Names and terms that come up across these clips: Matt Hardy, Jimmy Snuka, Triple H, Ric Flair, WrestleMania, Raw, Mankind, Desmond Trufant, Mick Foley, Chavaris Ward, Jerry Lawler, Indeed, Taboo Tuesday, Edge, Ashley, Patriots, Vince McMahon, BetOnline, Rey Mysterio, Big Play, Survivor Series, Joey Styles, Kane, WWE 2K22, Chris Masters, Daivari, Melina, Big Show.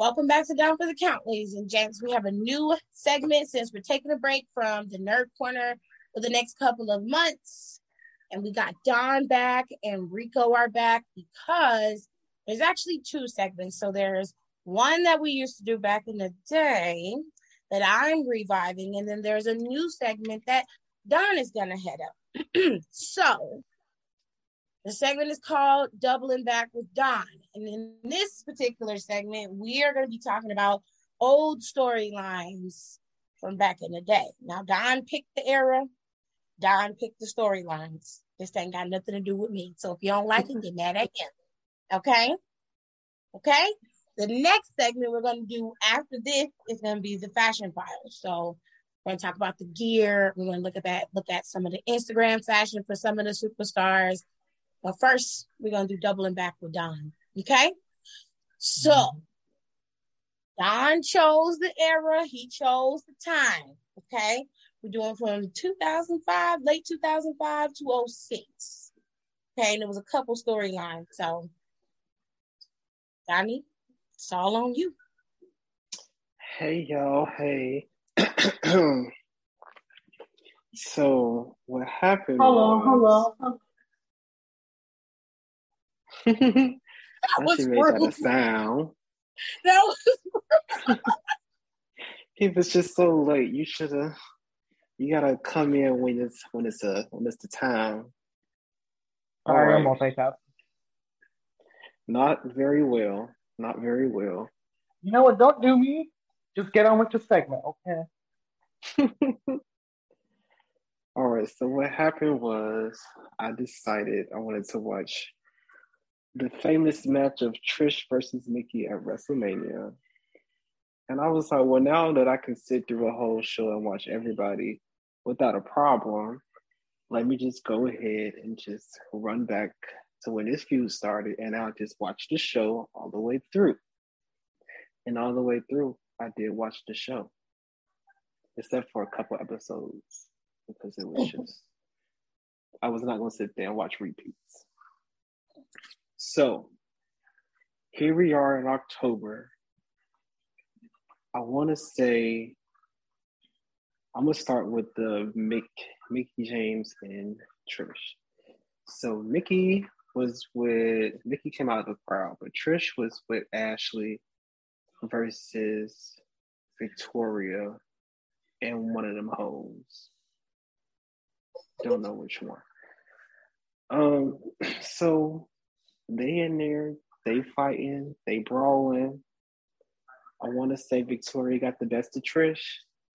Welcome back to Down for the Count, ladies and gents. We have a new segment since we're taking a break from the Nerd Corner for the next couple of months. And we got Don back and Rico are back because there's actually two segments. So there's one that we used to do back in the day that I'm reviving. And then there's a new segment that Don is going to head up. So the segment is called Doubling Back with Don. And in this particular segment, we are going to be talking about old storylines from back in the day. Now, Don picked the era. Don picked the storylines. This ain't got nothing to do with me. So if you don't like it, get mad at him. Okay? Okay? The next segment we're going to do after this is going to be the fashion file. So we're going to talk about the gear. We're going to look at some of the Instagram fashion for some of the superstars. But first, we're going to do Doubling Back with Don, okay? So, Don chose the era. He chose the time, okay? We're doing from 2005, late 2005 to 06, okay? And there was a couple storylines. So, Donnie, it's all on you. Hey, y'all. Hey. So, what happened Hello. That was It was just so late. You gotta come in when it's the time. All right. I'm gonna take that. Not very well. You know what? Don't do me. Just get on with your segment, okay? All right. So what happened was I decided I wanted to watch the famous match of Trish versus Mickie at WrestleMania. And I was like, well, now that I can sit through a whole show and watch everybody without a problem, let me just go ahead and just run back to when this feud started and I'll just watch the show all the way through. And all the way through, I did watch the show, except for a couple episodes because it was just, I was not going to sit there and watch repeats. So, here we are in October. I want to say, I'm going to start with the Mickie James and Trish. So, Mickie came out of the crowd, but Trish was with Ashley versus Victoria and one of them hoes. Don't know which one. So, they in there, they fighting, they brawling. I want to say Victoria got the best of Trish.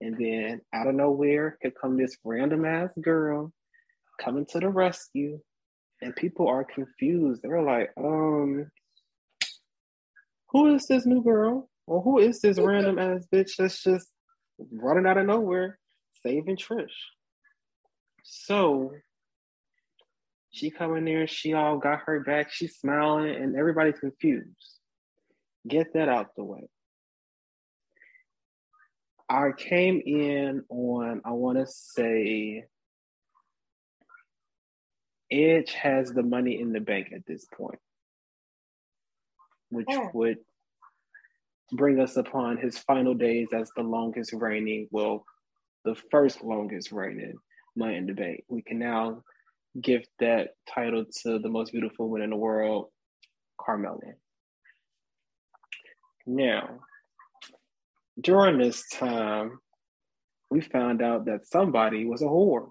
And then out of nowhere, here come this random ass girl coming to the rescue. And people are confused. They're like, who is this new girl? Or who is this random ass bitch that's just running out of nowhere, saving Trish? So she come in there, she all got her back, she's smiling, and everybody's confused. Get that out the way. I came in on, I want to say, Edge has the money in the bank at this point, which would bring us upon his final days as the longest reigning, well, the first longest reigning Money in the Bank. We can now give that title to the most beautiful woman in the world, Carmella. Now, during this time, we found out that somebody was a whore.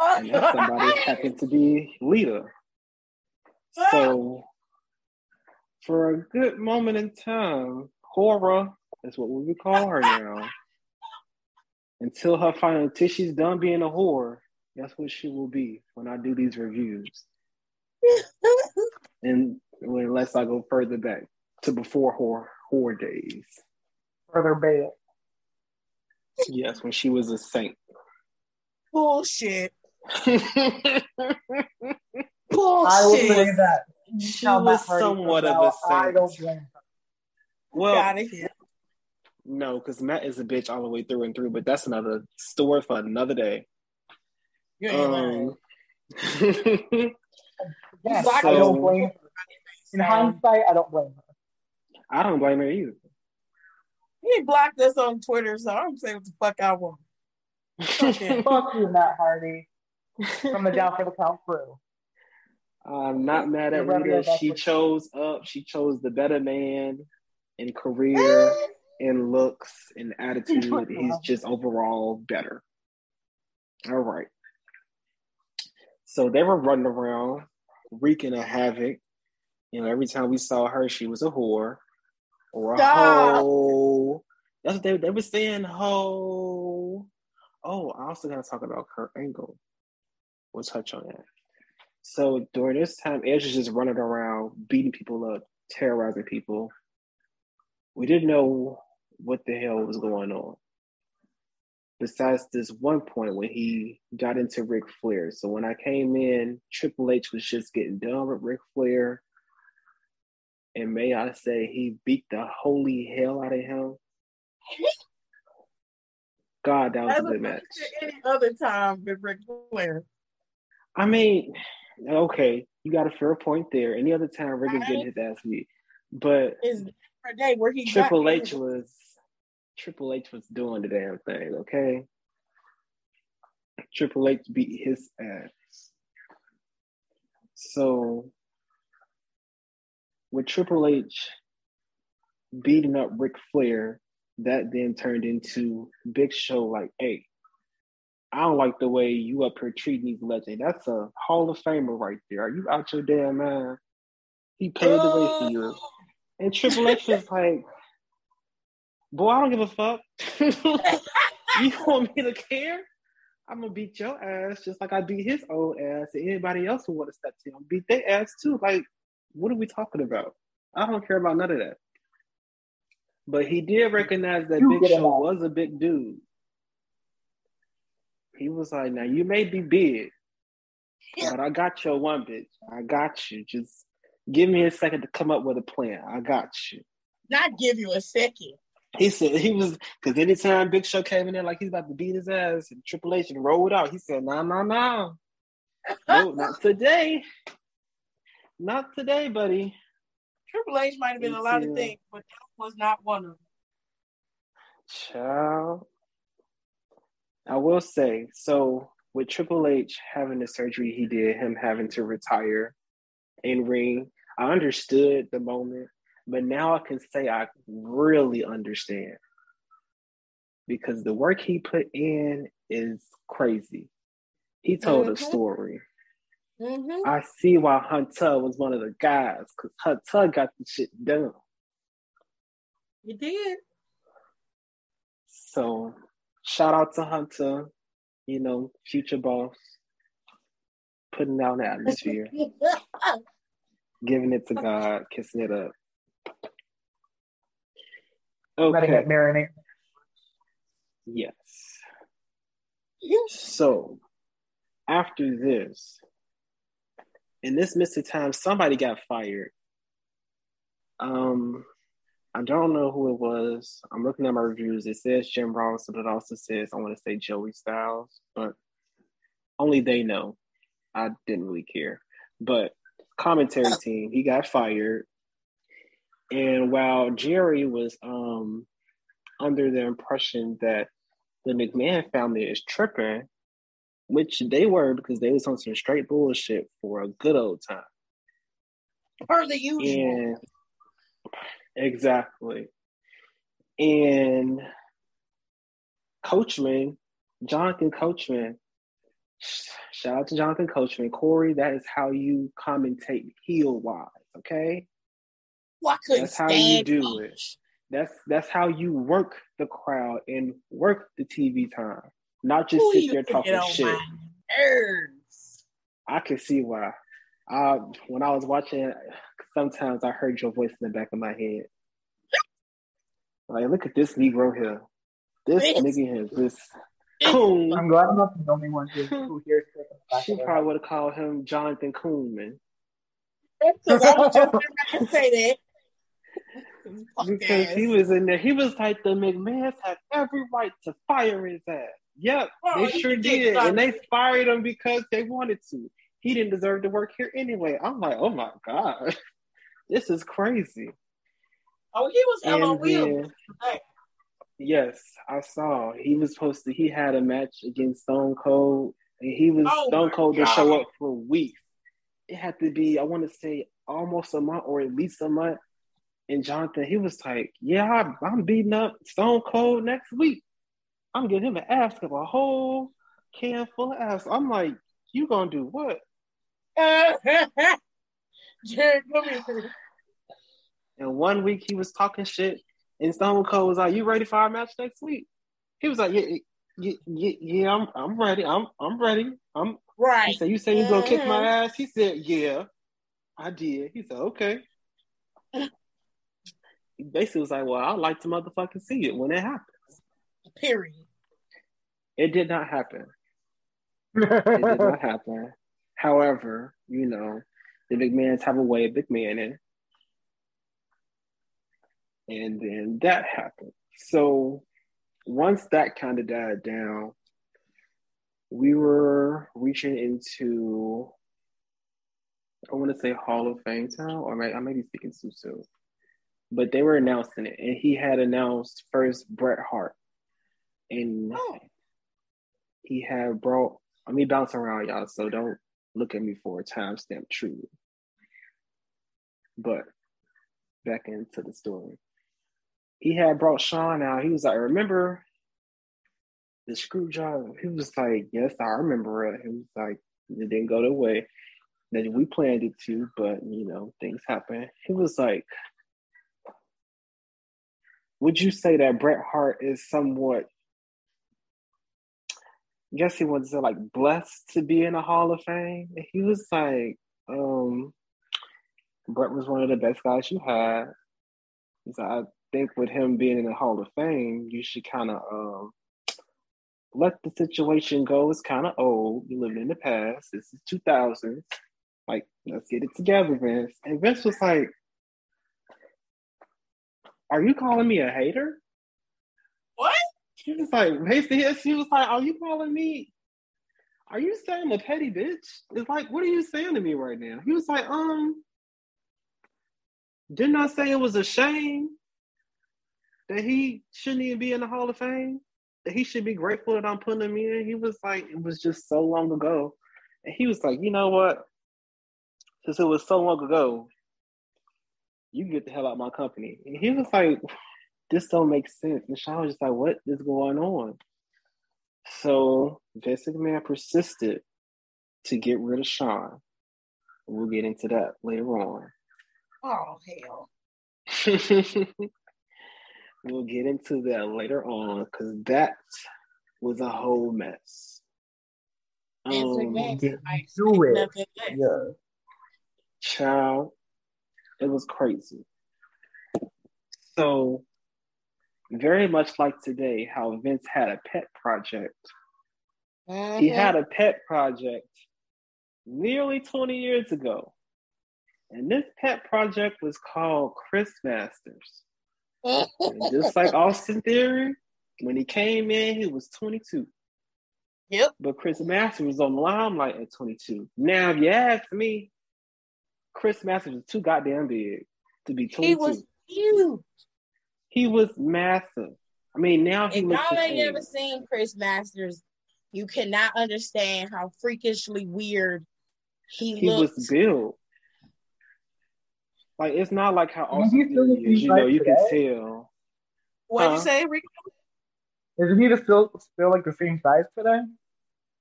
And that somebody happened to be Lita. So, for a good moment in time, Whora is what we call her now. Until her final, until she's done being a whore, that's what she will be when I do these reviews. And unless I go further back to before whore days. Further back. Yes, when she was a saint. Bullshit. Bullshit. I will say that. She was somewhat of a saint. I don't blame her. Well, no, because Matt is a bitch all the way through and through, but that's another story for another day. You yes, so, I don't blame her. In hindsight, I don't blame her. I don't blame her either. He blocked us on Twitter, so I don't say what the fuck I want. Okay. Fuck you, Matt Hardy. From a down for the count crew. I'm not mad at Rita. She chose up. She chose the better man in career, in looks, in attitude. He's just overall better. All right. So they were running around, wreaking a havoc. You know, every time we saw her, she was a whore or a hoe. That's what they were saying, hoe. Oh, I also got to talk about Kurt Angle. We'll touch on that. So during this time, Edge was just running around, beating people up, terrorizing people. We didn't know what the hell was going on. Besides this one point when he got into Ric Flair. So when I came in, Triple H was just getting done with Ric Flair. And may I say, he beat the holy hell out of him. God, that was a good match. Any other time with Ric Flair. I mean, okay, you got a fair point there. Any other time, Rick is getting his ass beat. But Triple H was doing the damn thing, okay? Triple H beat his ass. So, with Triple H beating up Ric Flair, that then turned into Big Show like, hey, I don't like the way you up here treating these legends. That's a Hall of Famer right there. Are you out your damn mind? He paved the way for you. And Triple H was like, boy, I don't give a fuck. You want me to care? I'm going to beat your ass just like I beat his old ass. And anybody else who want to step to him, beat their ass too. Like, what are we talking about? I don't care about none of that. But he did recognize that Big Show was a big dude. He was like, now you may be big, but I got your one, bitch. I got you. Just give me a second to come up with a plan. I got you. Not give you a second. He said he was, because anytime Big Show came in there like he's about to beat his ass and Triple H and rolled out, he said, no. No, not today. Not today, buddy. Triple H might have been a lot of things, but that was not one of them. Child. I will say, so with Triple H having the surgery he did, him having to retire in ring, I understood the moment, but now I can say I really understand because the work he put in is crazy. He told a story. Mm-hmm. I see why Hunter was one of the guys because Hunter got the shit done. He did. So... shout out to Hunter, you know, future boss, putting out the atmosphere, giving it to God, kissing it up. Okay. Letting it marinate. Yes. So, after this, in this midst of time, somebody got fired. I don't know who it was. I'm looking at my reviews. It says Jim Ross, but it also says, I want to say Joey Styles, but only they know. I didn't really care. But commentary team, he got fired. And while Jerry was under the impression that the McMahon family is tripping, which they were because they was on some straight bullshit for a good old time. Or the usual. Exactly. And Coachman, Jonathan Coachman, shout out to Jonathan Coachman. Corey, that is how you commentate heel-wise, okay? Well, that's how you do it. That's how you work the crowd and work the TV time. Not just sit there talking shit. I can see why. When I was watching, sometimes I heard your voice in the back of my head. Like, look at this Negro here. This nigga here. This coon. I'm glad I'm not the only one who hears this. She probably would have called him Jonathan Coonman. Because I was just about to say that. Because he was in there. He was like, the McMahons have every right to fire his ass. Yep, they sure did. And they fired him because they wanted to. He didn't deserve to work here anyway. I'm like, oh my God. This is crazy. Oh, he was out on wheels. Yes, I saw. He was supposed to. He had a match against Stone Cold, and he was Stone Cold to show up for weeks. It had to be, I want to say, almost a month or at least a month. And Jonathan, he was like, "Yeah, I'm beating up Stone Cold next week. I'm giving him an ass of a whole can full of ass." I'm like, "You gonna do what?" Jared, come here. And one week he was talking shit, and Stone Cold was like, "You ready for our match next week?" He was like, "Yeah, I'm ready. I'm ready. I'm right." He said, "You say you gonna kick my ass?" He said, "Yeah, I did." He said, "Okay." He basically was like, "Well, I'd like to motherfucking see it when it happens." Period. It did not happen. It did not happen. However, you know, the McMahons have a way of McMahoning. And then that happened. So once that kind of died down, we were reaching into, I want to say Hall of Fame town, or I may be speaking too soon, but they were announcing it. And he had announced first Bret Hart. And he had brought, I mean, bouncing around, y'all, so don't look at me for a timestamp truly. But back into the story. He had brought Shawn out. He was like, "Remember the screw job?" He was like, "Yes, I remember it." He was like, "It didn't go the way that we planned it to, but you know, things happen." He was like, "Would you say that Bret Hart is somewhat," I guess he was like, "blessed to be in the Hall of Fame?" And he was like, "Bret was one of the best guys you had. So I think with him being in the Hall of Fame, you should kind of let the situation go. It's kind of old. You're living in the past. This is 2000. Like, let's get it together, Vince." And Vince was like, "Are you calling me a hater?" What? He was like, basically, she was like, "Are you calling me? Are you saying a petty bitch? It's like, what are you saying to me right now?" He was like, "Didn't I say it was a shame that he shouldn't even be in the Hall of Fame? That he should be grateful that I'm putting him in?" He was like, "It was just so long ago." And he was like, "You know what? Since it was so long ago, you get the hell out of my company." And he was like, "This don't make sense." And Shawn was just like, "What is going on?" So Vince McMahon persisted to get rid of Shawn. We'll get into that later on. Oh, hell. We'll get into that later on, because that was a whole mess. Do it. Yeah. Child, it was crazy. So, very much like today, how Vince had a pet project. Mm-hmm. He had a pet project nearly 20 years ago. And this pet project was called Chris Masters. And just like Austin Theory, when he came in, he was 22. Yep. But Chris Masters was on the limelight at 22. Now, if you ask me, Chris Masters was too goddamn big to be 22. He was huge. He was massive. I mean, now he looks. If y'all ain't ever seen Chris Masters, you cannot understand how freakishly weird he looked. He was built. Like, it's not like how Austin Theory is, you know, you can tell. What'd you say, Rico? Isn't he still like the same size today?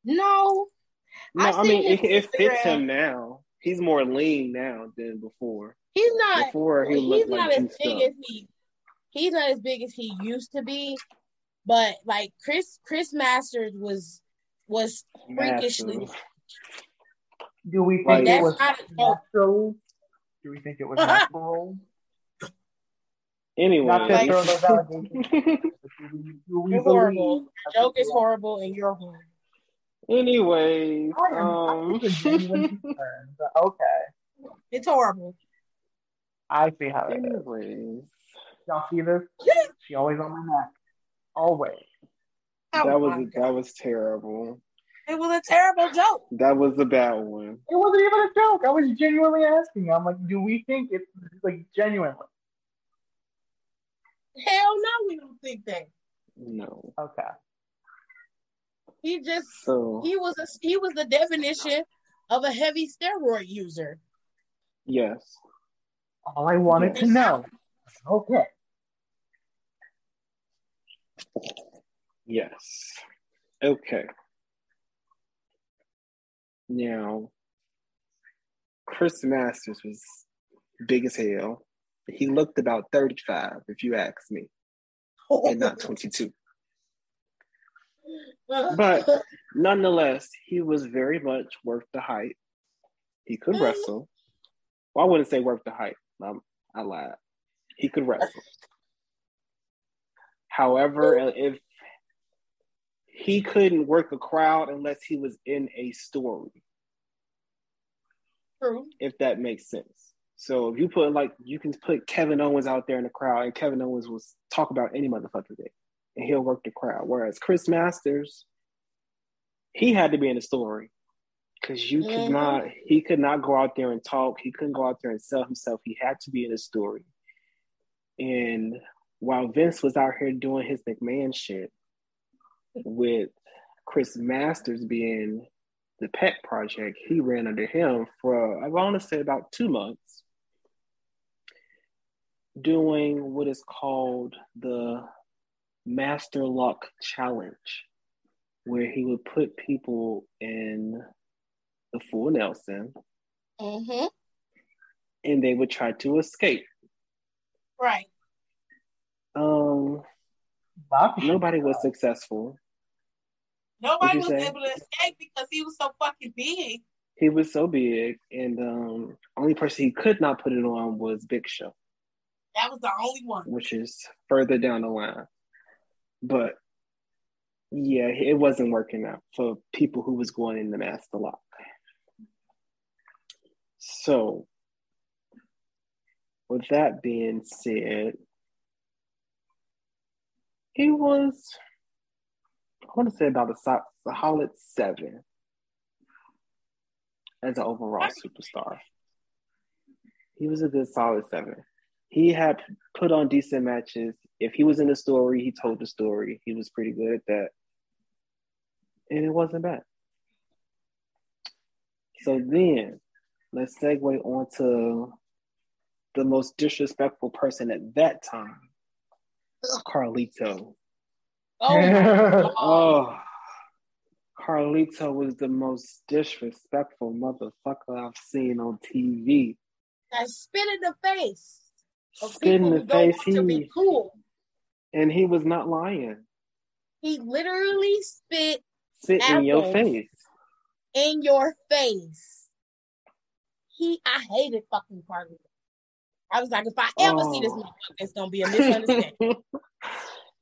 No, I mean, it fits him now. He's more lean now than before. He's not. Before he looked like as big as he. He's not as big as he used to be, but like Chris Masters was freakishly. Do we think it was natural? Do we think it was natural? Anyway. Not that those allegations. You're horrible. Your joke is horrible and you're horrible. Anyway. Okay. It's horrible. I see how it is. Y'all see this? She always on my neck. Always. That was terrible. It was a terrible joke. That was a bad one. It wasn't even a joke. I was genuinely asking. I'm like, do we think it's like genuinely? Hell no, we don't think that. No. Okay. He just he was the definition of a heavy steroid user. Yes. All I wanted to know. Okay. Yes. Okay. Now, Chris Masters was big as hell. He looked about 35, if you ask me, and not 22. But nonetheless, he was very much worth the hype. He could wrestle. Well, I wouldn't say worth the hype. I lied. He could wrestle. However, if he couldn't work a crowd unless he was in a story. True. If that makes sense. So if you put you can put Kevin Owens out there in the crowd, and Kevin Owens will talk about any motherfucker thing, and he'll work the crowd. Whereas Chris Masters, he had to be in the story because he could not go out there and talk. He couldn't go out there and sell himself. He had to be in the story. And while Vince was out here doing his McMahon shit, with Chris Masters being the pet project, he ran under him for, I want to say, about 2 months, doing what is called the Master Lock Challenge, where he would put people in the full Nelson, and they would try to escape. Right. Nobody was successful. Nobody was able to escape because he was so fucking big. He was so big, and only person he could not put it on was Big Show. That was the only one. Which is further down the line. But, yeah, it wasn't working out for people who was going in the Master Lock. So, with that being said, he was... I want to say about a solid 7 as an overall superstar. He was a good solid 7. He had put on decent matches. If he was in the story, he told the story. He was pretty good at that. And it wasn't bad. So then, let's segue on to the most disrespectful person at that time, Carlito. Oh, Carlito was the most disrespectful motherfucker I've seen on TV. That spit in the face. Spit in the face. He was cool, and he was not lying. He literally spit in your face. In your face. I hated fucking Carlito. I was like, if I ever see this motherfucker, it's gonna be a misunderstanding.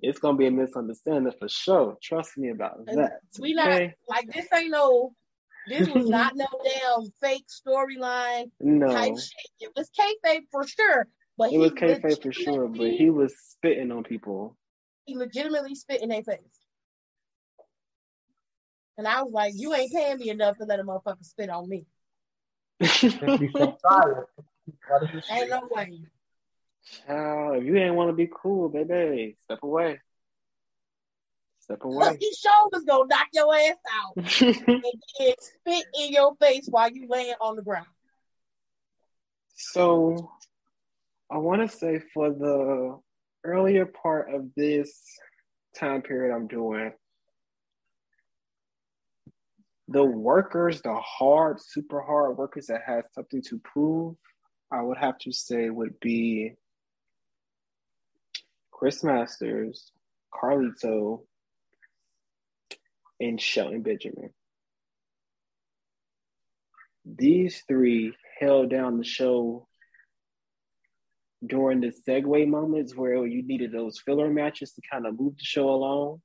It's gonna be a misunderstanding for sure. Trust me about that. We this was not no damn fake storyline type shit. It was kayfabe for sure. But he was spitting on people. He legitimately spit in their face. And I was like, you ain't paying me enough to let a motherfucker spit on me. Ain't no way. Child, if you ain't want to be cool, baby, step away. Step away. Look, his shoulders gonna knock your ass out and spit in your face while you laying on the ground. So, I want to say for the earlier part of this time period I'm doing, the workers, the hard, super hard workers that had something to prove, I would have to say would be Chris Masters, Carlito, and Shelton Benjamin. These three held down the show during the segue moments where you needed those filler matches to kind of move the show along.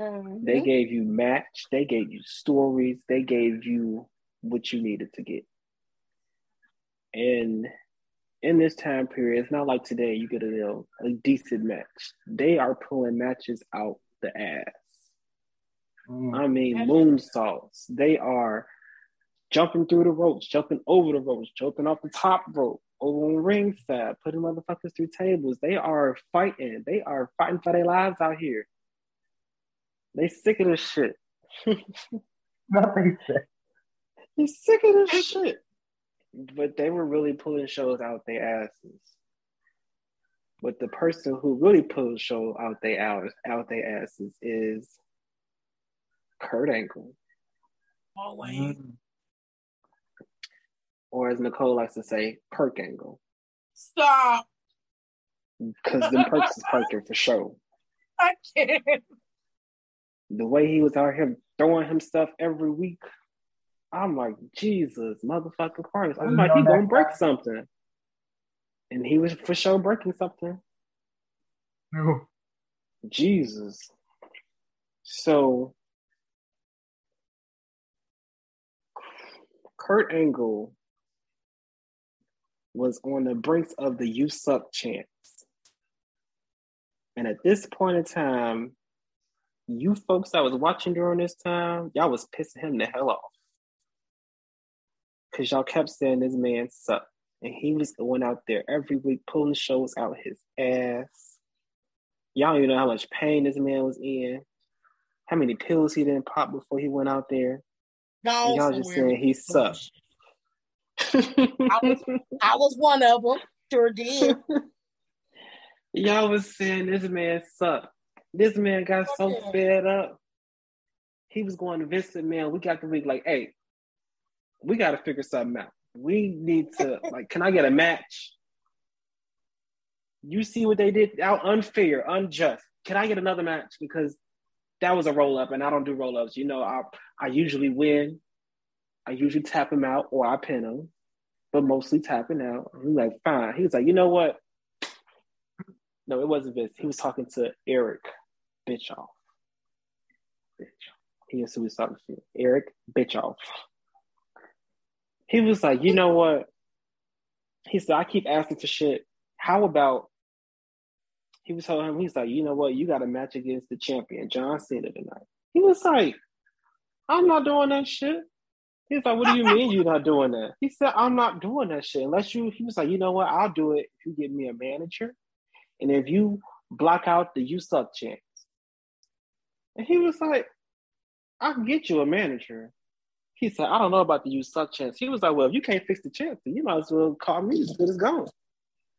Mm-hmm. They gave you match, they gave you stories, they gave you what you needed to get. And in this time period, it's not like today you get a decent match. They are pulling matches out the ass. I mean, moonsaults. They are jumping through the ropes, jumping over the ropes, jumping off the top rope, over on ring side, putting motherfuckers through tables. They are fighting. They are fighting for their lives out here. They sick of this shit. Nothing sick. They sick of this shit. But they were really pulling shows out their asses. But the person who really pulls shows out their asses is Kurt Angle. Always. Or as Nicole likes to say, Perk Angle. Stop. Because them perks is perking for sure. I can't. The way he was out here throwing himself every week, I'm like, Jesus, motherfucking Christ. I'm like, he gonna break something. And he was for sure breaking something. No. Jesus. So, Kurt Angle was on the brinks of the "you suck" chance. And at this point in time, you folks that was watching during this time, y'all was pissing him the hell off. Because y'all kept saying this man sucked. And he was going out there every week pulling shows out his ass. Y'all don't even know how much pain this man was in. How many pills he didn't pop before he went out there. No, y'all just saying he sucked. I was one of them. Sure did. Y'all was saying this man sucked. This man got so fed up. He was going to Vince McMahon. We got the week like, hey, we got to figure something out. We need to, like, can I get a match? You see what they did? How unfair, unjust. Can I get another match? Because that was a roll-up, and I don't do roll-ups. You know, I usually win. I usually tap him out, or I pin him, but mostly tapping out. He was like, fine. He was like, you know what? No, it wasn't Vince. He was talking to Eric Bischoff. He is who he's talking to. Eric Bischoff. He was like, you know what? He said, I keep asking for shit. How about, he was telling him, he's like, you know what? You got a match against the champion, John Cena, tonight. He was like, I'm not doing that shit. He's like, what do you mean you're not doing that? He said, I'm not doing that shit. Unless you, he was like, you know what? I'll do it if you get me a manager. And if you block out the you suck chance. And he was like, I can get you a manager. He said, I don't know about the you suck chance. He was like, well, if you can't fix the chance, then you might as well call me as good as gone.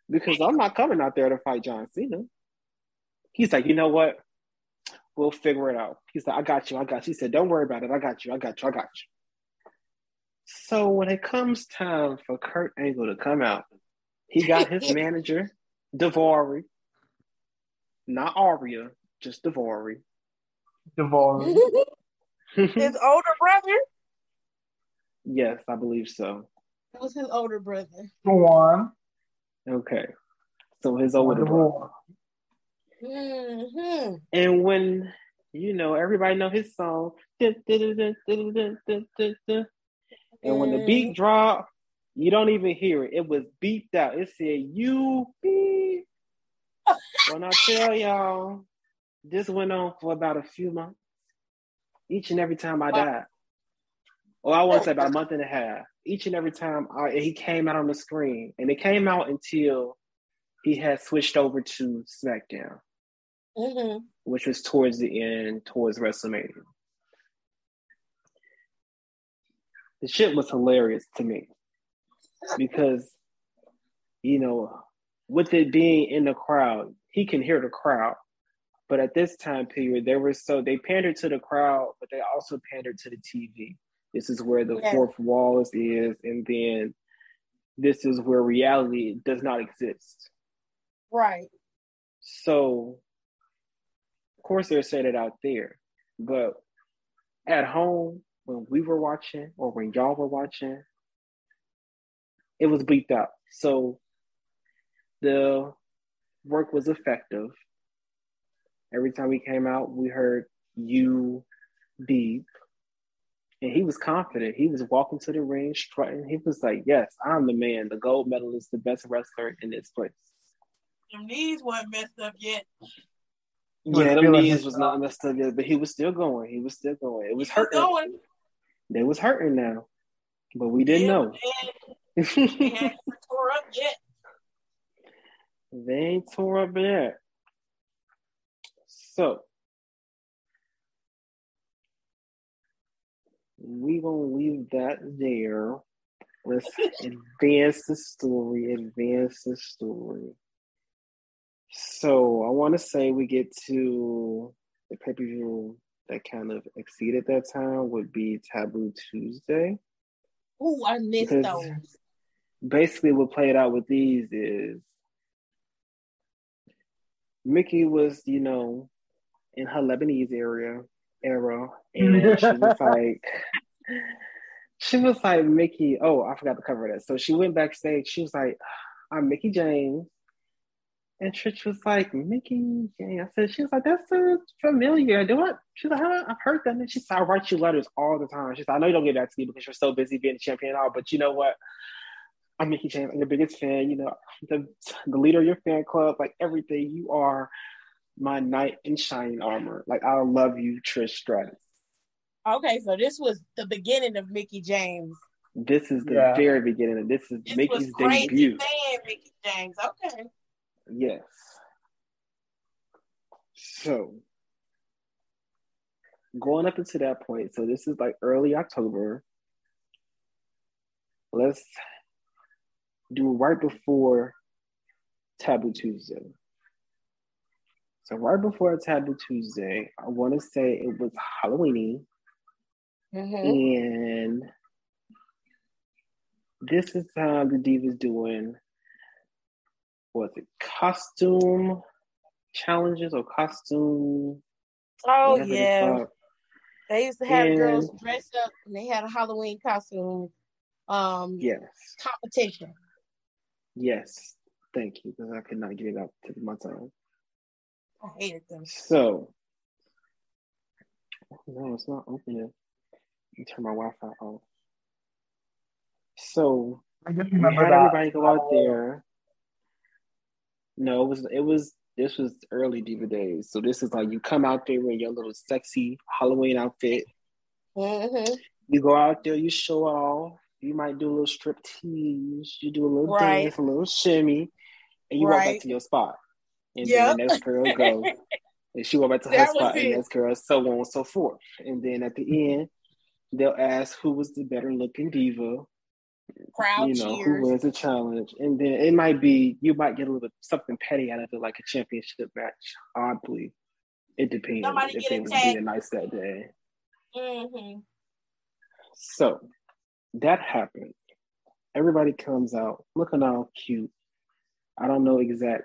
Because I'm not coming out there to fight John Cena. He's like, you know what? We'll figure it out. He's like, I got you. He said, don't worry about it. I got you. So when it comes time for Kurt Angle to come out, he got his manager, Daivari. Not Aria, just Daivari. His older brother? Yes, I believe so. It was his older brother. Go on. Okay. So his older brother. Mm-hmm. And when, you know, everybody know his song. And when the beat dropped, you don't even hear it. It was beeped out. It said, you beep. When I tell y'all, this went on for about a few months. Each and every time I died. Well, I want to say about a month and a half. Each and every time he came out on the screen, and it came out until he had switched over to SmackDown, mm-hmm. which was towards the end, towards WrestleMania. The shit was hilarious to me because, you know, with it being in the crowd, he can hear the crowd. But at this time period, they pandered to the crowd, but they also pandered to the TV. This is where the fourth wall is, and then this is where reality does not exist. Right. So, of course, they're saying it out there. But at home, when we were watching, or when y'all were watching, it was bleeped out. So, the work was effective. Every time we came out, we heard you beep. And he was confident. He was walking to the ring, strutting. He was like, yes, I'm the man, the gold medalist, the best wrestler in this place. Your knees weren't messed up yet. Yeah, the knees was not messed up yet, but he was still going. It was hurting. They was hurting now. But we didn't know. They hadn't tore up yet. They ain't tore up yet. So we're going to leave that there. Let's advance the story. So I want to say we get to the pay-per-view that kind of exceeded that time would be Taboo Tuesday. Ooh, I missed those. Basically what played out with these is Mickie was, you know, in her Lebanese era, and she was like, Mickie, oh, I forgot to cover that. So she went backstage. She was like, I'm Mickie James. And Trish was like, Mickie James. I said, she was like, that's so familiar. Do what? She was like, I've heard that. And she said, I write you letters all the time. She said, I know you don't get back to me because you're so busy being a champion and all, but you know what? I'm Mickie James. I'm your biggest fan. You know, the leader of your fan club, like everything. You are my knight in shining armor. Like, I love you, Trish Stratus. Okay, so this was the beginning of Mickie James. This is the very beginning. This Mickey's debut. Fan, Mickie James. Okay. Yes. So, going up into that point, so this is like early October. Let's do right before Taboo Tuesday. So right before Taboo Tuesday, I want to say it was Halloween. Mm-hmm. And this is how the Divas doing, was it costume challenges or costume? Oh, yeah. They used to have girls dressed up and they had a Halloween costume competition. Yes. Thank you, because I could not get it up to my tongue. I hated them. So, no, it's not opening. You turn my Wi-Fi off. So, I just remember had everybody go out there. No, this was early Diva days. So this is like you come out there in your little sexy Halloween outfit. Mm-hmm. You go out there, you show off. You might do a little strip tease. You do a little dance, a little shimmy, and you walk back to your spot. And then the next girl go, and she walk back to her spot, and the next girl, so on and so forth. And then at the end, they'll ask who was the better looking diva. Crowd cheers. Who wins the challenge. And then it might be, you might get a little something petty out of it, like a championship match. Oddly, it depends if they were being nice that day. Mm-hmm. So that happened. Everybody comes out looking all cute. I don't know exact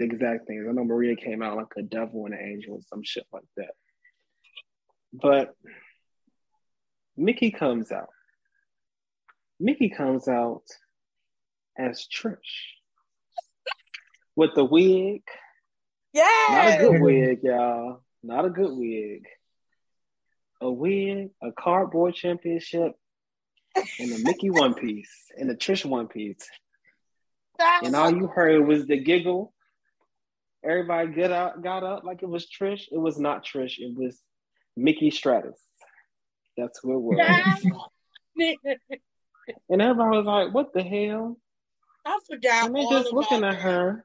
things. I know Maria came out like a devil and an angel or some shit like that. But Mickie comes out. Mickie comes out as Trish with the wig. Yeah, not a good wig, y'all. Not a good wig. A wig, a cardboard championship, and a Mickie one piece, and a Trish one piece. And all you heard was the giggle. Everybody got up like it was Trish. It was not Trish. It was Mickie Stratus. That's who it was. And everybody was like, what the hell? I forgot. And they're just looking at her.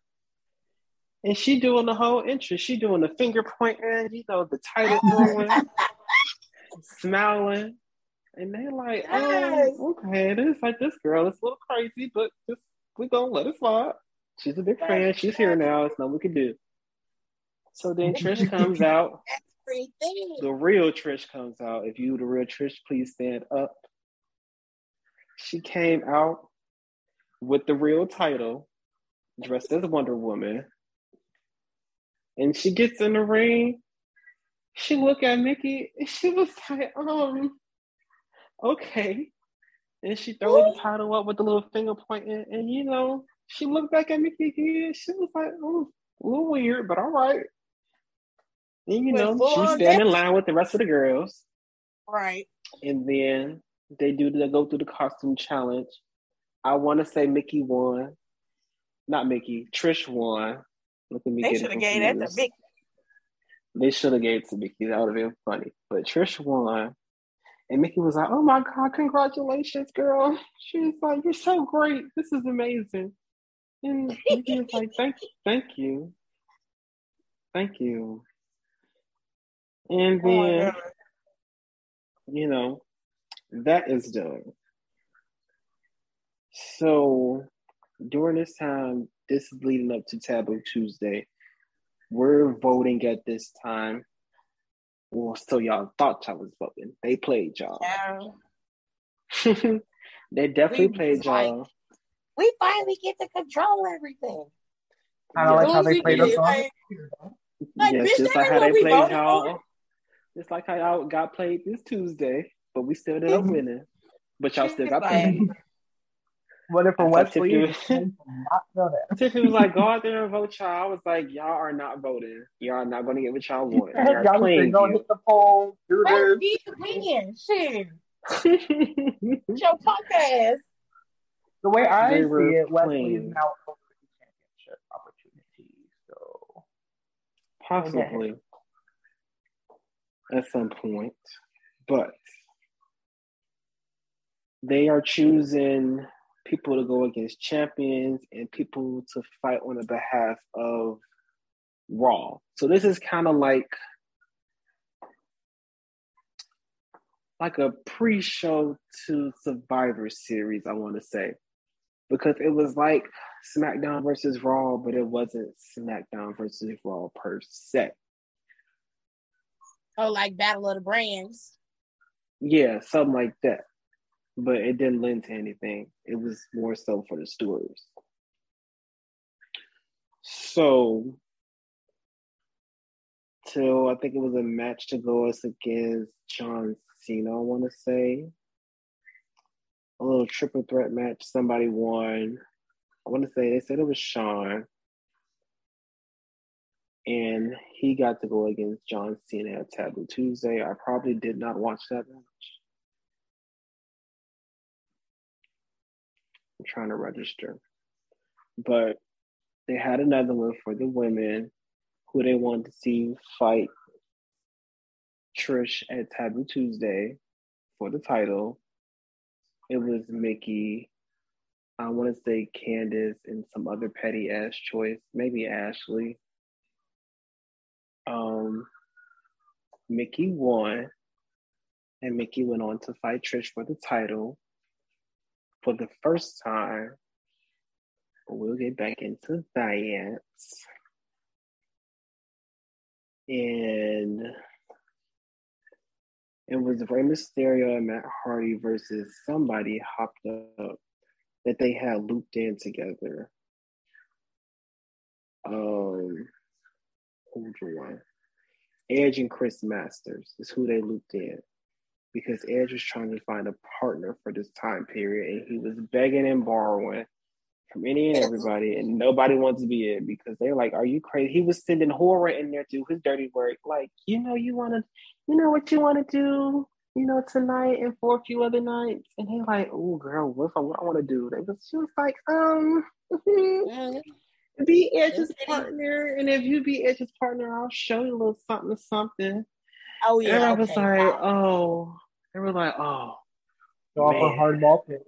And she doing the whole entrance. She doing the finger pointing, you know, the title throwing, smiling. And they like, oh, okay. It's like, this girl is a little crazy, but just we're going to let it slide. She's a big fan. She's here now. It's nothing we can do. So then Trish comes out. The real Trish comes out. If you the real Trish, please stand up. She came out with the real title, dressed as Wonder Woman. And she gets in the ring. She looked at Mickie and she was like, okay. And she throws the title up with the little finger pointing. And, you know, she looked back at Mickie again. She was like, oh, a little weird, but all right. And, you know, she's standing in line with the rest of the girls. Right. And then they go through the costume challenge. I want to say Mickie won. Not Mickie. Trish won. Look at me. They should have gave that to Mickie. They should have gave it to Mickie. That would have been funny. But Trish won. And Mickie was like, oh my God, congratulations, girl. She was like, you're so great. This is amazing. And Mickie was like, thank you. And then, you know, that is done. So during this time, this is leading up to Taboo Tuesday. We're voting at this time. Well, so y'all thought y'all was voting. They played y'all. Yeah. They definitely played y'all. Like, we finally get to control everything. I don't like how they played us all. Yes, just like how they played y'all. Just like how y'all got played this Tuesday, but we still ended up winning. But y'all still got played. What if a Wesley? Tiffany was like, go out there and vote y'all. I was like, y'all are not voting. Y'all are not going to get what y'all want. Y'all ain't going to hit the poll. Do this. Win. Shit. Your punk ass. The way I see it, Wesley is now over the championship opportunity. So possibly at some point. But they are choosing people to go against champions and people to fight on the behalf of Raw. So this is kind of like a pre-show to Survivor Series, I want to say. Because it was like SmackDown versus Raw, but it wasn't SmackDown versus Raw per se. Oh, like Battle of the Brands. Yeah, something like that. But it didn't lend to anything. It was more so for the stories. So, I think it was a match to go us against John Cena, I want to say. A little triple threat match. Somebody won. I want to say they said it was Shawn. And he got to go against John Cena at Taboo Tuesday. I probably did not watch that match. I'm trying to register. But they had another one for the women who they wanted to see fight Trish at Taboo Tuesday for the title. It was Mickie, I want to say Candace, and some other petty ass choice, maybe Ashley. Mickie won, and Mickie went on to fight Trish for the title. For the first time, we'll get back into that. And it was Rey Mysterio and Matt Hardy versus somebody hopped up that they had looped in together. Edge and Chris Masters is who they looped in. Because Edge was trying to find a partner for this time period, and he was begging and borrowing from any and everybody, and nobody wanted to be it because they're like, "Are you crazy?" He was sending horror in there to his dirty work, like, you know what you want to do, tonight and for a few other nights, and he like, "Oh, girl, what I want to do?" She was like, "Be Edge's partner, and if you be Edge's partner, I'll show you a little something." Oh yeah, and I was like, go off a hard ball pin.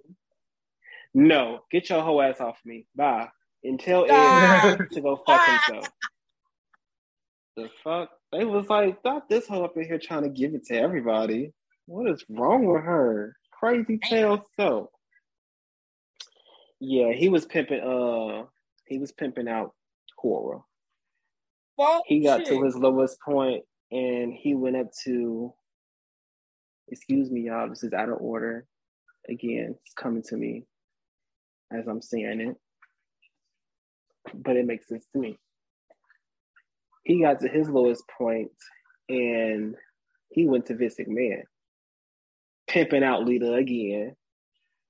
No, get your whole ass off me. Bye. And tell Ed to go fuck himself. The fuck? They was like, thought this hoe up in here trying to give it to everybody. What is wrong with her? Crazy tale. So yeah, he was pimping out Cora. Well, he got to his lowest point. And he went up to, excuse me, y'all, this is out of order. Again, it's coming to me as I'm saying it. But it makes sense to me. He got to his lowest point, and he went to Vince McMahon, pimping out Lita again.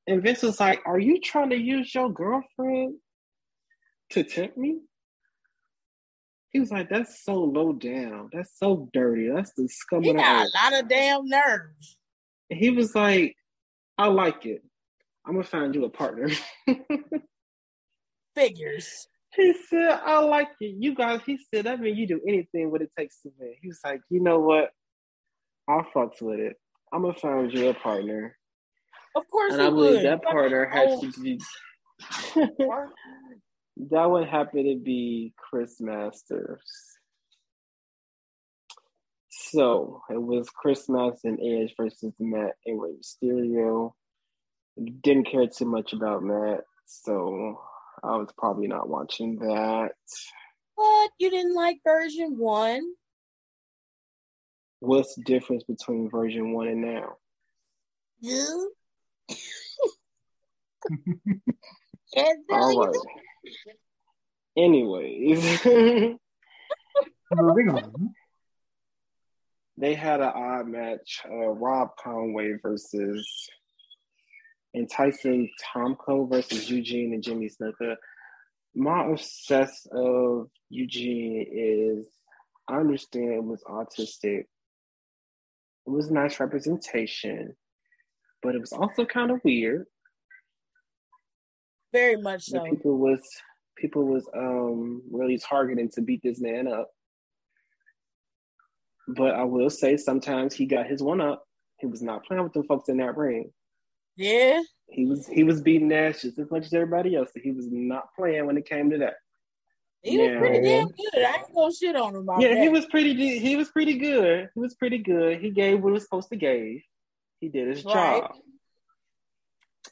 And Vince was like, "Are you trying to use your girlfriend to tempt me?" He was like, "That's so low down. That's so dirty. That's the scum of the earth." He got a lot of damn nerves. He was like, "I like it. I'm going to find you a partner." Figures. He said, "I like it. You guys," he said, "I mean, you do anything what it takes to win." He was like, "You know what? I'll fuck with it. I'm gonna find you a partner. Of course, and I believe that partner has to be. That would happen to be Chris Masters. So it was Chris Masters and Edge versus Matt and Rey Mysterio. Didn't care too much about Matt, so I was probably not watching that. But you didn't like version one. What's the difference between version one and now? You. All right. Anyways, moving on. They had an odd match: Rob Conway versus Tyson Tomko versus Eugene and Jimmy Snuka. My obsess of Eugene is, I understand it was autistic. It was nice representation, but it was also kind of weird. Very much so. The people was really targeting to beat this man up. But I will say, sometimes he got his one up. He was not playing with them folks in that ring. Yeah. He was beating Ash just as much as everybody else. So he was not playing when it came to that. He was pretty damn good. I ain't gonna shit on him about that. Yeah, he was pretty good. He was pretty good. He gave what he was supposed to give. He did his job.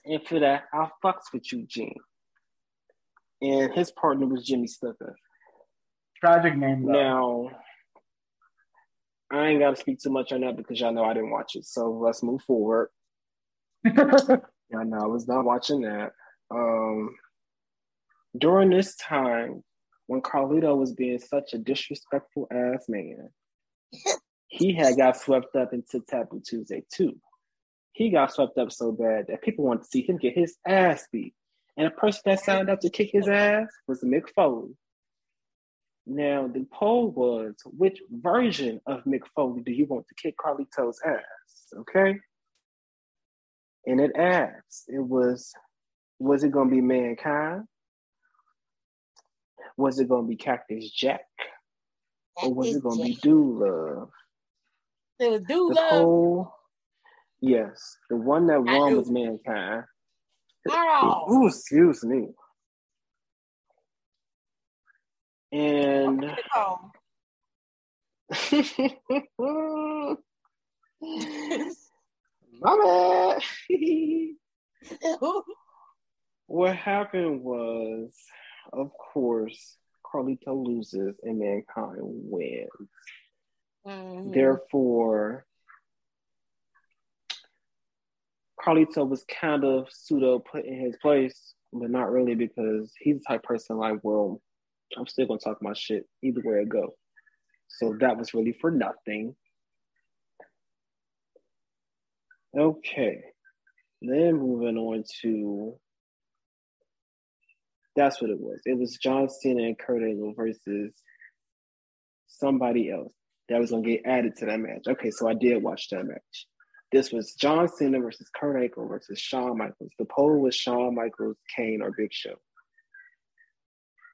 And for that, I fucks with Eugene. And his partner was Jimmy Snuka. Tragic name, though. Now, I ain't got to speak too much on that because y'all know I didn't watch it. So let's move forward. Y'all know I was not watching that. During this time, when Carlito was being such a disrespectful ass man, he had got swept up into Taboo Tuesday, too. He got swept up so bad that people wanted to see him get his ass beat. And the person that signed up to kick his ass was Mick Foley. Now, the poll was, which version of Mick Foley do you want to kick Carlito's ass? Okay? And it asked, was it going to be Mankind? Was it going to be Cactus Jack? Or was it going to be Do Love? It was Do Love. Yes, the one that won was Mankind. Wow. Ooh, excuse me. And my bad. What happened was, of course, Carlito loses and Mankind wins. Mm-hmm. Therefore, Carlito was kind of pseudo put in his place, but not really, because he's the type of person like, well, I'm still going to talk my shit either way it go. So that was really for nothing. Okay. Then moving on to, that's what it was. It was John Cena and Kurt Angle versus somebody else that was going to get added to that match. Okay, so I did watch that match. This was John Cena versus Kurt Angle versus Shawn Michaels. The poll was Shawn Michaels, Kane, or Big Show.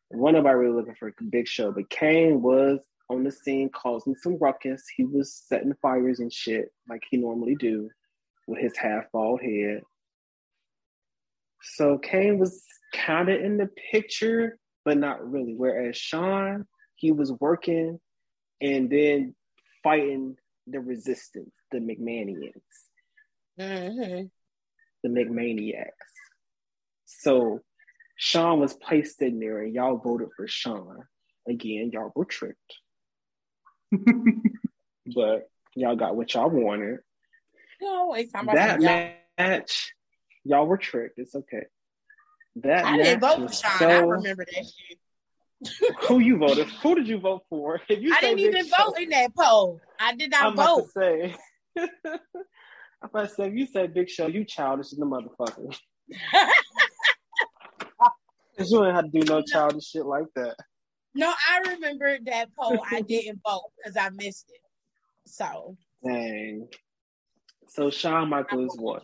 One of our really looking for Big Show, but Kane was on the scene causing some ruckus. He was setting fires and shit like he normally do with his half-bald head. So Kane was kind of in the picture, but not really. Whereas Shawn, he was working and then fighting the resistance, the McMahonians, mm-hmm. the McManiacs. So Shawn was placed in there, and y'all voted for Shawn. Again, y'all were tricked, but y'all got what y'all wanted. No, that match, y'all were tricked. It's okay. That I didn't vote for Shawn. So, I remember that shit. Who you voted? Who did you vote for? I didn't even vote in that poll. I did not vote. I'm about to say, if you said Big Show, you childish as a motherfucker. Because you ain't had to do no childish shit like that. No, I remember that poll. I didn't vote because I missed it. So. Dang. So Shawn Michaels won.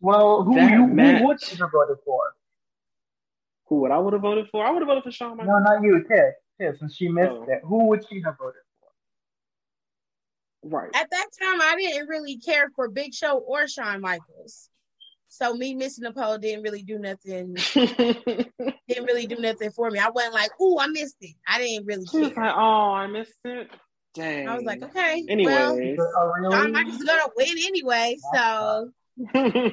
Well, who would you have voted for? Who would I would have voted for? I would have voted for Shawn Michaels. No, not you, Tiff. Since she missed it, who would she have voted for? Right. At that time, I didn't really care for Big Show or Shawn Michaels. So me missing the poll didn't really do nothing. Didn't really do nothing for me. I wasn't like, ooh, I missed it. I didn't really care. She was like, oh, I missed it. Dang. I was like, okay. Anyway, well, Shawn Michaels going to win anyway. So I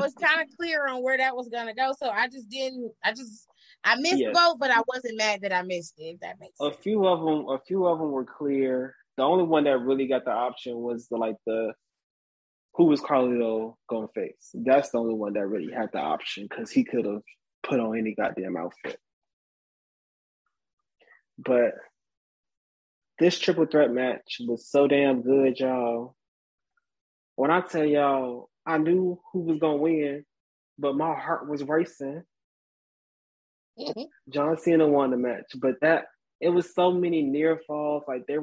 was kind of clear on where that was going to go. So I just didn't, I missed both, but I wasn't mad that I missed it, if that makes sense. A few of them were clear. The only one that really got the option was the who was Carlito going to face. That's the only one that really had the option, because he could have put on any goddamn outfit. But this triple threat match was so damn good, y'all. When I tell y'all, I knew who was going to win, but my heart was racing. Mm-hmm. John Cena won the match, but it was so many near falls. Like, they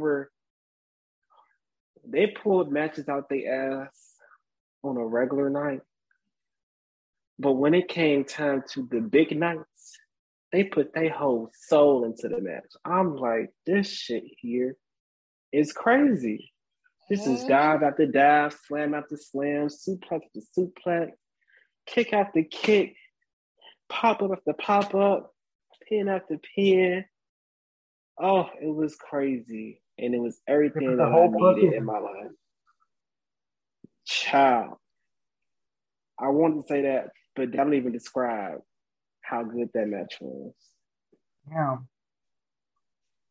pulled matches out their ass on a regular night, but when it came time to the big nights, they put their whole soul into the match. I'm like, this shit here is crazy. This is dive after dive, slam after slam, suplex after suplex, kick after kick, pop up after pop up, pin after pin. Oh, it was crazy. And it was everything that I needed in my life. Child. I wanted to say that, but I don't even describe how good that match was. Yeah.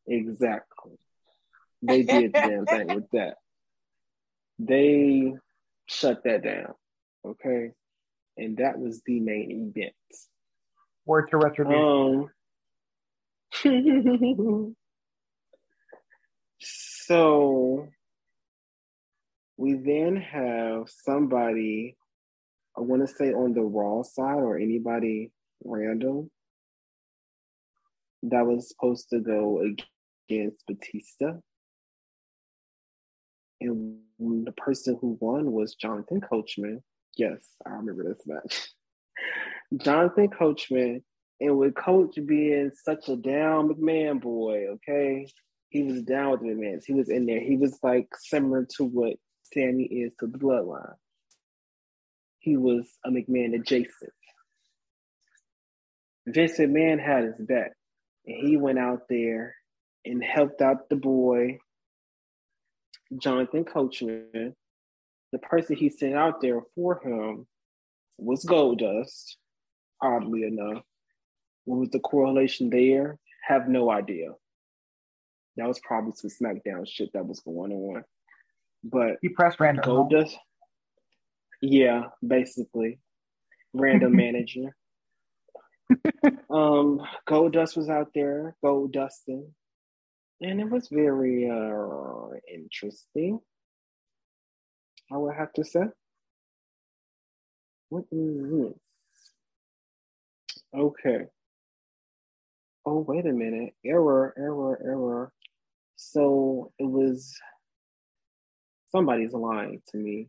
Exactly. They did the damn thing with that. They shut that down. Okay? And that was the main event. Word to retribution. So we then have somebody, I want to say on the Raw side, or anybody random that was supposed to go against Batista. And the person who won was Jonathan Coachman. Yes, I remember this match. Jonathan Coachman. And with Coach being such a down McMahon boy, okay? He was down with the McMahons. He was in there. He was like similar to what Sammy is to the bloodline. He was a McMahon adjacent. Vince McMahon had his back. And he went out there and helped out the boy, Jonathan Coachman. The person he sent out there for him was Goldust, oddly enough. What was the correlation there? Have no idea. That was probably some SmackDown shit that was going on. But he pressed random. Goldust. Yeah, basically. Random manager. Goldust was out there, Goldustin. And it was very interesting, I would have to say. What is this? Okay. Oh, wait a minute. Error. So it was, somebody's lying to me.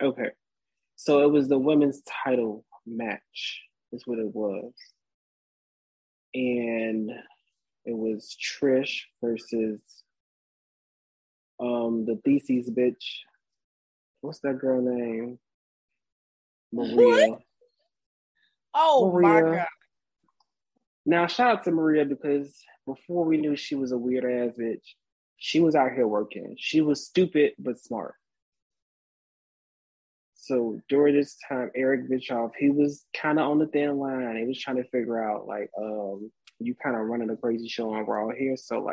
Okay. So it was the women's title match, is what it was. And it was Trish versus the Theseus bitch. What's that girl name? Maria. What? Oh, Maria. My God. Now, shout out to Maria, because before we knew she was a weird-ass bitch, she was out here working. She was stupid, but smart. So, during this time, Eric Bischoff, he was kind of on the thin line. He was trying to figure out, you kind of running a crazy show on Raw here, so,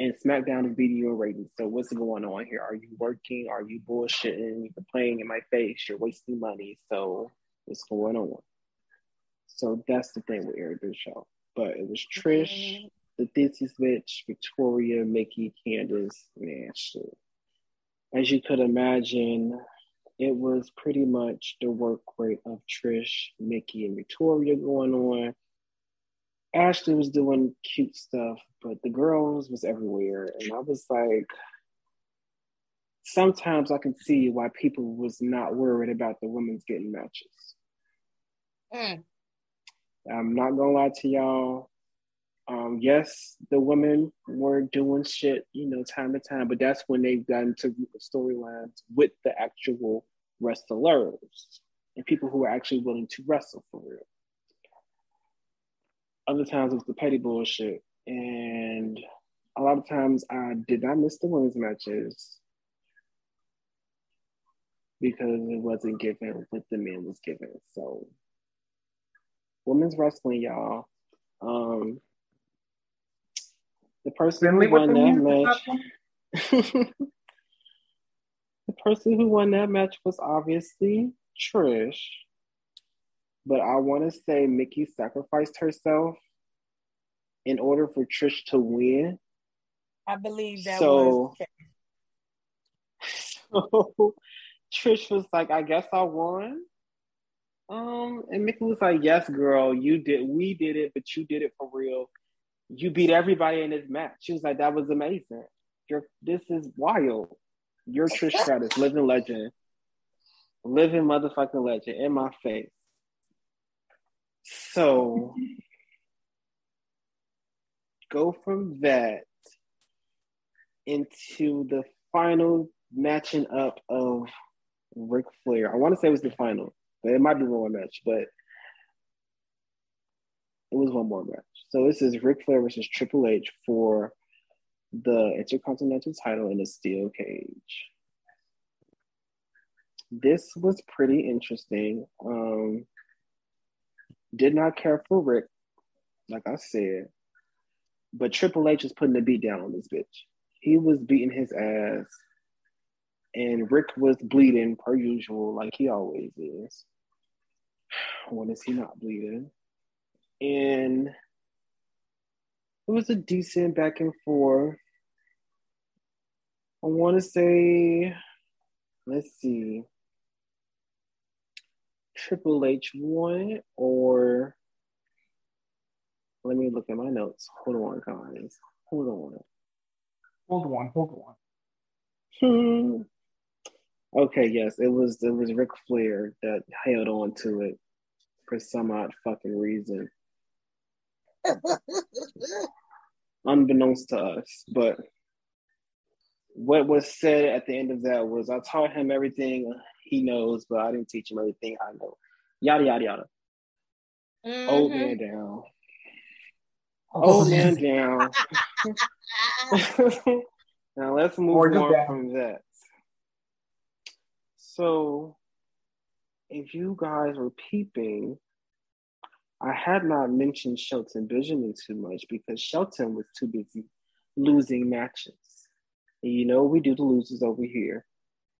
and SmackDown is beating your ratings. So, what's going on here? Are you working? Are you bullshitting? You're playing in my face. You're wasting money. So, what's going on? So that's the thing with Eric Bischoff. But it was Trish, the Theseus bitch, Victoria, Mickie, Candace, and Ashley. As you could imagine, it was pretty much the work rate of Trish, Mickie, and Victoria going on. Ashley was doing cute stuff, but the girls was everywhere. And I was like, sometimes I can see why people was not worried about the women's getting matches. I'm not gonna lie to y'all. Yes, the women were doing shit, you know, time to time, but that's when they got into storylines with the actual wrestlers and people who are actually willing to wrestle for real. Other times it was the petty bullshit. And a lot of times I did not miss the women's matches because it wasn't given what the men was given. So women's wrestling, y'all. The person who won that match. The person who won that match was obviously Trish. But I want to say Mickie sacrificed herself in order for Trish to win. I believe that was the case. So Trish was like, I guess I won. And Mickie was like, yes, girl, you did. We did it, but you did it for real. You beat everybody in this match. She was like, that was amazing. This is wild. You're Trish Stratus, living legend. Living motherfucking legend in my face. So, go from that into the final matching up of Ric Flair. I want to say it was the final, but it might be one more match, but it was one more match. So this is Ric Flair versus Triple H for the Intercontinental title in a steel cage. This was pretty interesting. Did not care for Rick, like I said, but Triple H is putting the beat down on this bitch. He was beating his ass, and Rick was bleeding per usual, like he always is. When is he not bleeding? And it was a decent back and forth. I want to say, let's see. Triple H won, or let me look at my notes. Hold on, guys. Hold on. Okay, yes, it was Ric Flair that held on to it for some odd fucking reason. Unbeknownst to us, but what was said at the end of that was, I taught him everything he knows, but I didn't teach him everything I know. Yada, yada, yada. Mm-hmm. Old man down. Now let's move on from that. So, if you guys were peeping, I had not mentioned Shelton Benjamin too much because Shelton was too busy losing matches. And you know we do the losers over here.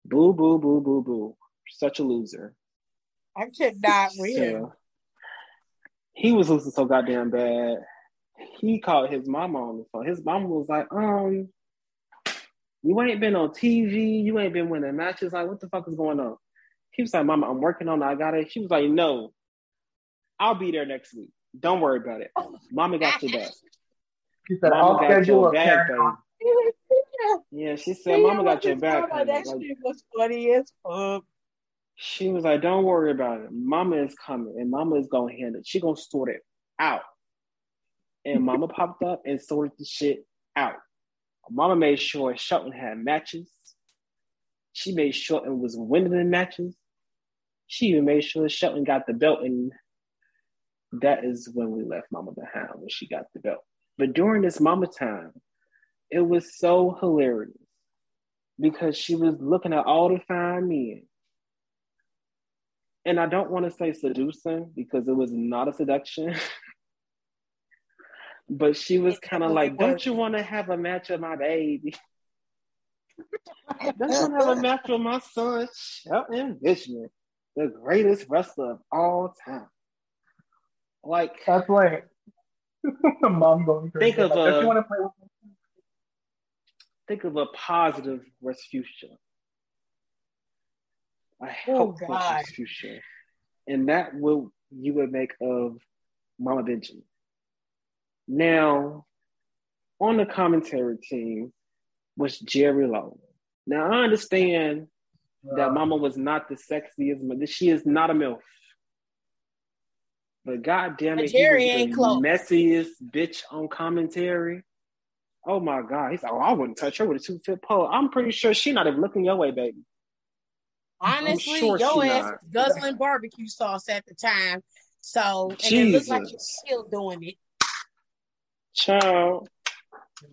Boo, boo, boo, boo, boo. Such a loser. I could not win. So, he was losing so goddamn bad. He called his mama on the phone. His mama was like, you ain't been on TV. You ain't been winning matches. Like, what the fuck is going on? He was like, Mama, I'm working on it. I got it. She was like, no. I'll be there next week. Don't worry about it. Mama got your back. She said, Mama got your back, baby. Yeah, she said, Mama got your back. That shit was funny as fuck. She was like, don't worry about it. Mama is coming, and Mama is going to handle it. She going to sort it out. And Mama popped up and sorted the shit out. Mama made sure Shelton had matches. She made sure Shelton was winning the matches. She even made sure Shelton got the belt, and that is when we left Mama behind, when she got the belt. But during this Mama time, it was so hilarious because she was looking at all the fine men. And I don't want to say seducing because it was not a seduction. But she was kind of like, don't you want to have a match with my baby? Don't you want to have a match with my son, Shelton Benjamin, the greatest wrestler of all time? Like, that's like the mom going through. Think of a positive West future. I hope for West future. And that will you would make of Mama Benjamin. Now, on the commentary team was Jerry Lawler. Now, I understand that Mama was not the sexiest, but she is not a MILF. But goddamn it, Jerry he was ain't the close. Messiest bitch on commentary. Oh my God. He's like, oh, I wouldn't touch her with a 2-foot pole. I'm pretty sure she not even looking your way, baby. Honestly, sure your ass was guzzling barbecue sauce at the time. So, and it looks like you're still doing it. Child.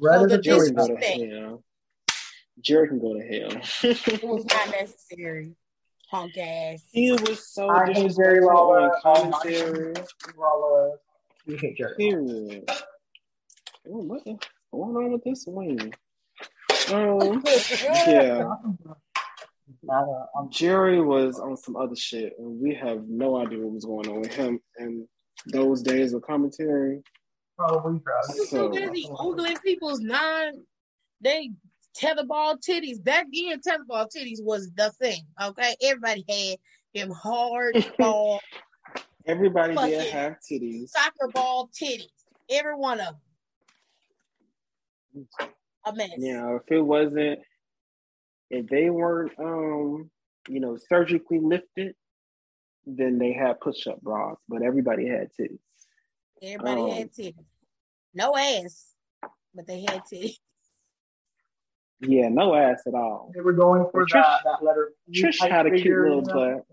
Rather than Jerry go to hell. Jerry can go to hell. It was not necessary. Punk ass. He was so disrespectful on commentary. You hate Jerry. Period. Ooh, what the fuck? What's going on with this wing? Yeah. Jerry was on some other shit, and we have no idea what was going on with him in those days of commentary. Probably. He's so busy Googling people's tetherball titties. Back then, tetherball titties was the thing, okay? Everybody had them hardball. Everybody did have titties. Soccer ball titties. Every one of them. A mess. Yeah, if they weren't, surgically lifted, then they had push-up bras. But everybody had titties. Everybody had titties. No ass, but they had titties. Yeah, no ass at all. They were going for that letter. Trish had a cute little butt.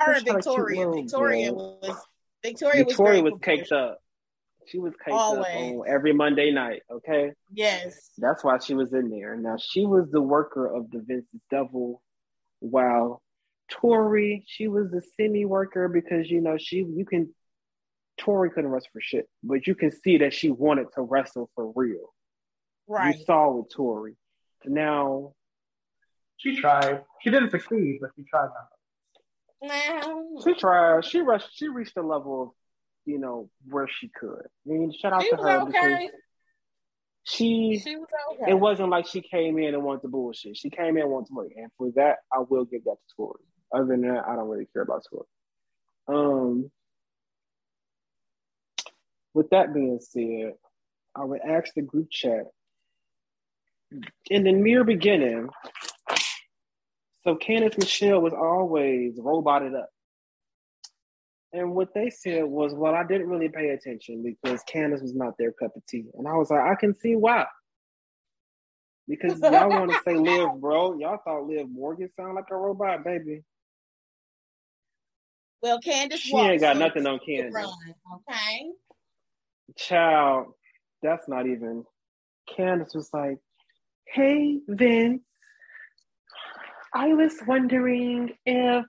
Her and Victoria. Victoria was caked up. She was caked up on every Monday night, okay? Yes. That's why she was in there. Now, she was the worker of the Vince's Devil, while Tori, she was the semi-worker because, Tori couldn't wrestle for shit, but you can see that she wanted to wrestle for real. Right. You saw with Tori. Now, she tried. She didn't succeed, but she tried now. She tried. She reached a level of where she could. I mean, shout out to her because she was okay. It wasn't like she came in and wanted the bullshit. She came in and wanted to work. And for that, I will give that to Tori. Other than that, I don't really care about Tori. With that being said, I would ask the group chat in the mere beginning. So Candace Michelle was always roboted up. And what they said was, well, I didn't really pay attention because Candace was not their cup of tea. And I was like, I can see why. Because y'all want to say Liv, bro. Y'all thought Liv Morgan sounded like a robot, baby. Well, Candace she ain't got nothing on Candace. Run, okay? Child, that's not even. Candace was like, hey, Vince, I was wondering if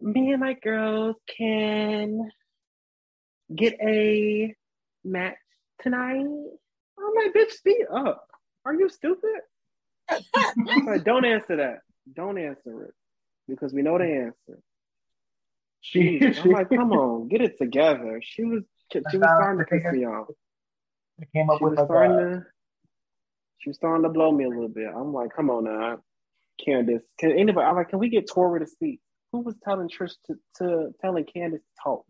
me and my girls can get a match tonight. I'm like, bitch, speed up. Are you stupid? I'm like, don't answer that. Don't answer it. Because we know the answer. I'm like, come on, get it together. She was starting to piss me off. She was starting to blow me a little bit. I'm like, come on now. Candace, can we get Tori to speak? Who was telling Trish telling Candace to talk?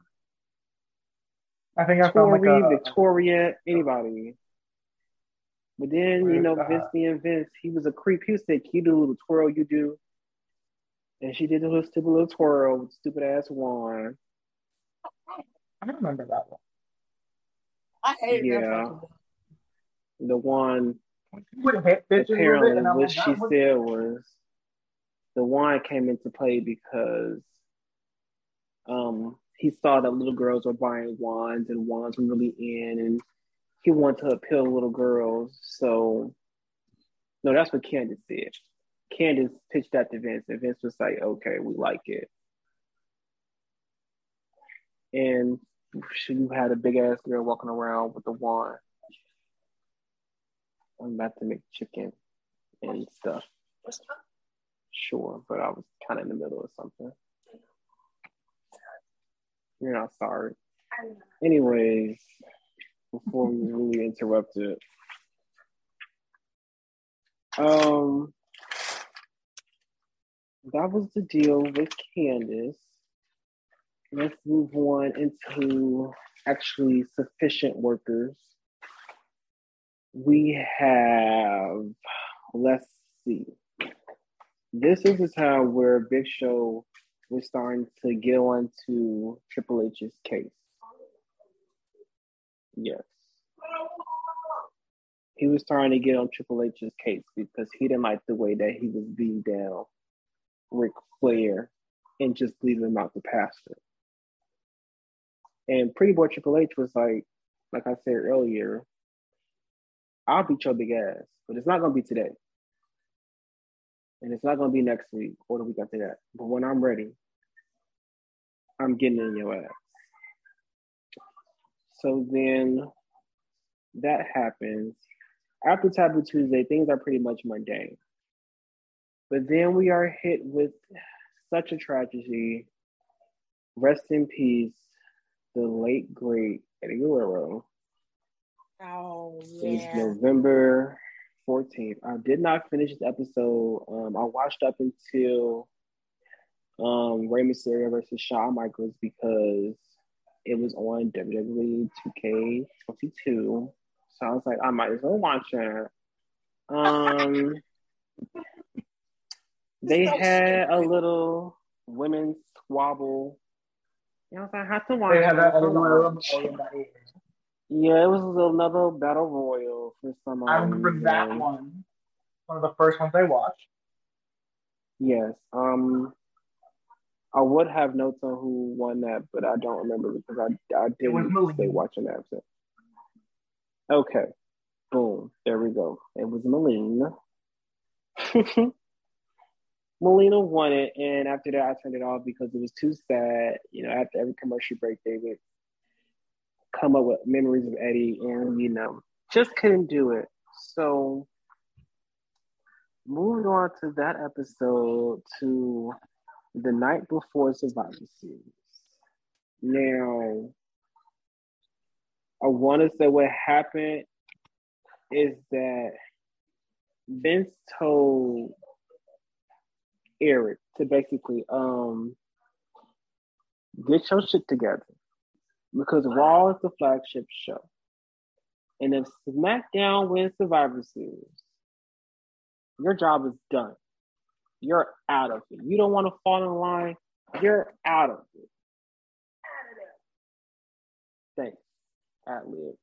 I think I found Victoria, anybody. But then, Vince being Vince, he was a creep. He was like, you do a little twirl, you do. And she did a little stupid little twirl with stupid ass wand. I remember that one. I hate that one. The one, apparently, what she said was, the wine came into play because he saw that little girls were buying wands and wands were really in, and he wanted to appeal to little girls. So, no, that's what Candace did. Candace pitched that to Vince, and Vince was like, okay, we like it. And she had a big-ass girl walking around with a wand. I'm about to make chicken and stuff. What's up? Sure, but I was kind of in the middle of something. You're not sorry. Anyways, before we really interrupted, that was the deal with Candace. Let's move on into actually sufficient workers. We have, let's see. This is the time where Big Show we're starting to get on to Triple H's case. Yes. He was trying to get on Triple H's case because he didn't like the way that he was beating down Ric Flair and just leaving him out to pasture. And pretty boy Triple H was like I said earlier, I'll beat your big ass, but it's not going to be today. And it's not going to be next week or the week after that. But when I'm ready, I'm getting in your ass. So then that happens. After Taboo Tuesday, things are pretty much mundane. But then we are hit with such a tragedy. Rest in peace, the late, great Eddie Guerrero. Oh, yeah. It's November 14th. I did not finish this episode. I watched up until Rey Mysterio versus Shawn Michaels because it was on WWE 2K22. So I was like, I might as well watch it. They had a little women's squabble. You know, I have to watch it. Yeah, it was another battle royal for some. I remember that one. One of the first ones I watched. Yes. I would have notes on who won that, but I don't remember because I didn't stay watching that episode. Okay. Boom. There we go. It was Melina. Melina won it, and after that, I turned it off because it was too sad. You know, after every commercial break, they would come up with memories of Eddie, and you know, just couldn't do it. So, moving on to that episode, to the night before Survivor Series. Now, I want to say what happened is that Vince told Eric to basically get your shit together because Raw is the flagship show, and if SmackDown wins Survivor Series, your job is done. You're out of it. You don't want to fall in line. You're out of it. Thanks, ad-lib.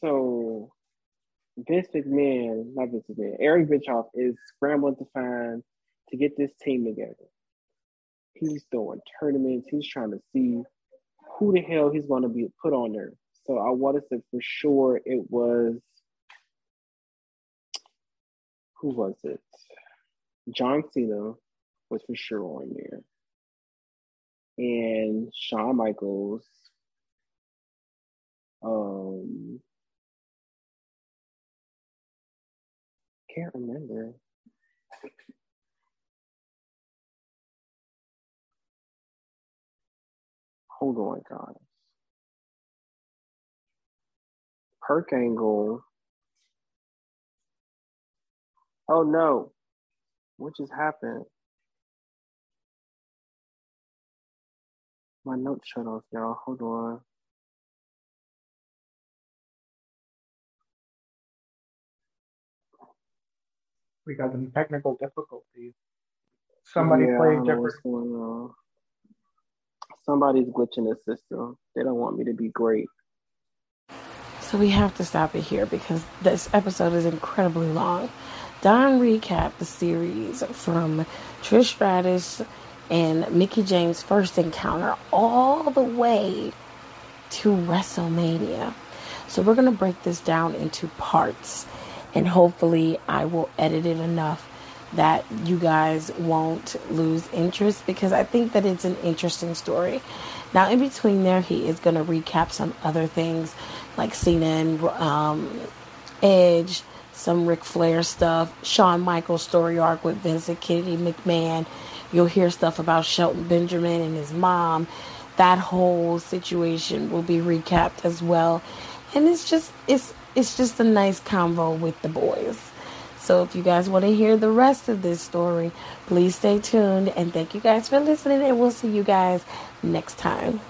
So, Eric Bischoff is scrambling to get this team together. He's throwing tournaments. He's trying to see who the hell he's going to be put on there. So I want to say for sure it was, who was it? John Cena was for sure on there. And Shawn Michaels. Can't remember. Hold on, guys. Kurt Angle. Oh no. What just happened? My note shut off, y'all. Hold on. We got some technical difficulties. Somebody played different. Somebody's glitching the system. They don't want me to be great. So we have to stop it here because this episode is incredibly long. Don recapped the series from Trish Stratus and Mickie James' first encounter all the way to WrestleMania. So we're going to break this down into parts. And hopefully I will edit it enough that you guys won't lose interest because I think that it's an interesting story. Now, in between there, he is going to recap some other things like Cena and Edge, some Ric Flair stuff, Shawn Michaels' story arc with Vince and Kitty McMahon. You'll hear stuff about Shelton Benjamin and his mom. That whole situation will be recapped as well. And it's just a nice convo with the boys. So if you guys want to hear the rest of this story, please stay tuned. And thank you guys for listening. And we'll see you guys next time.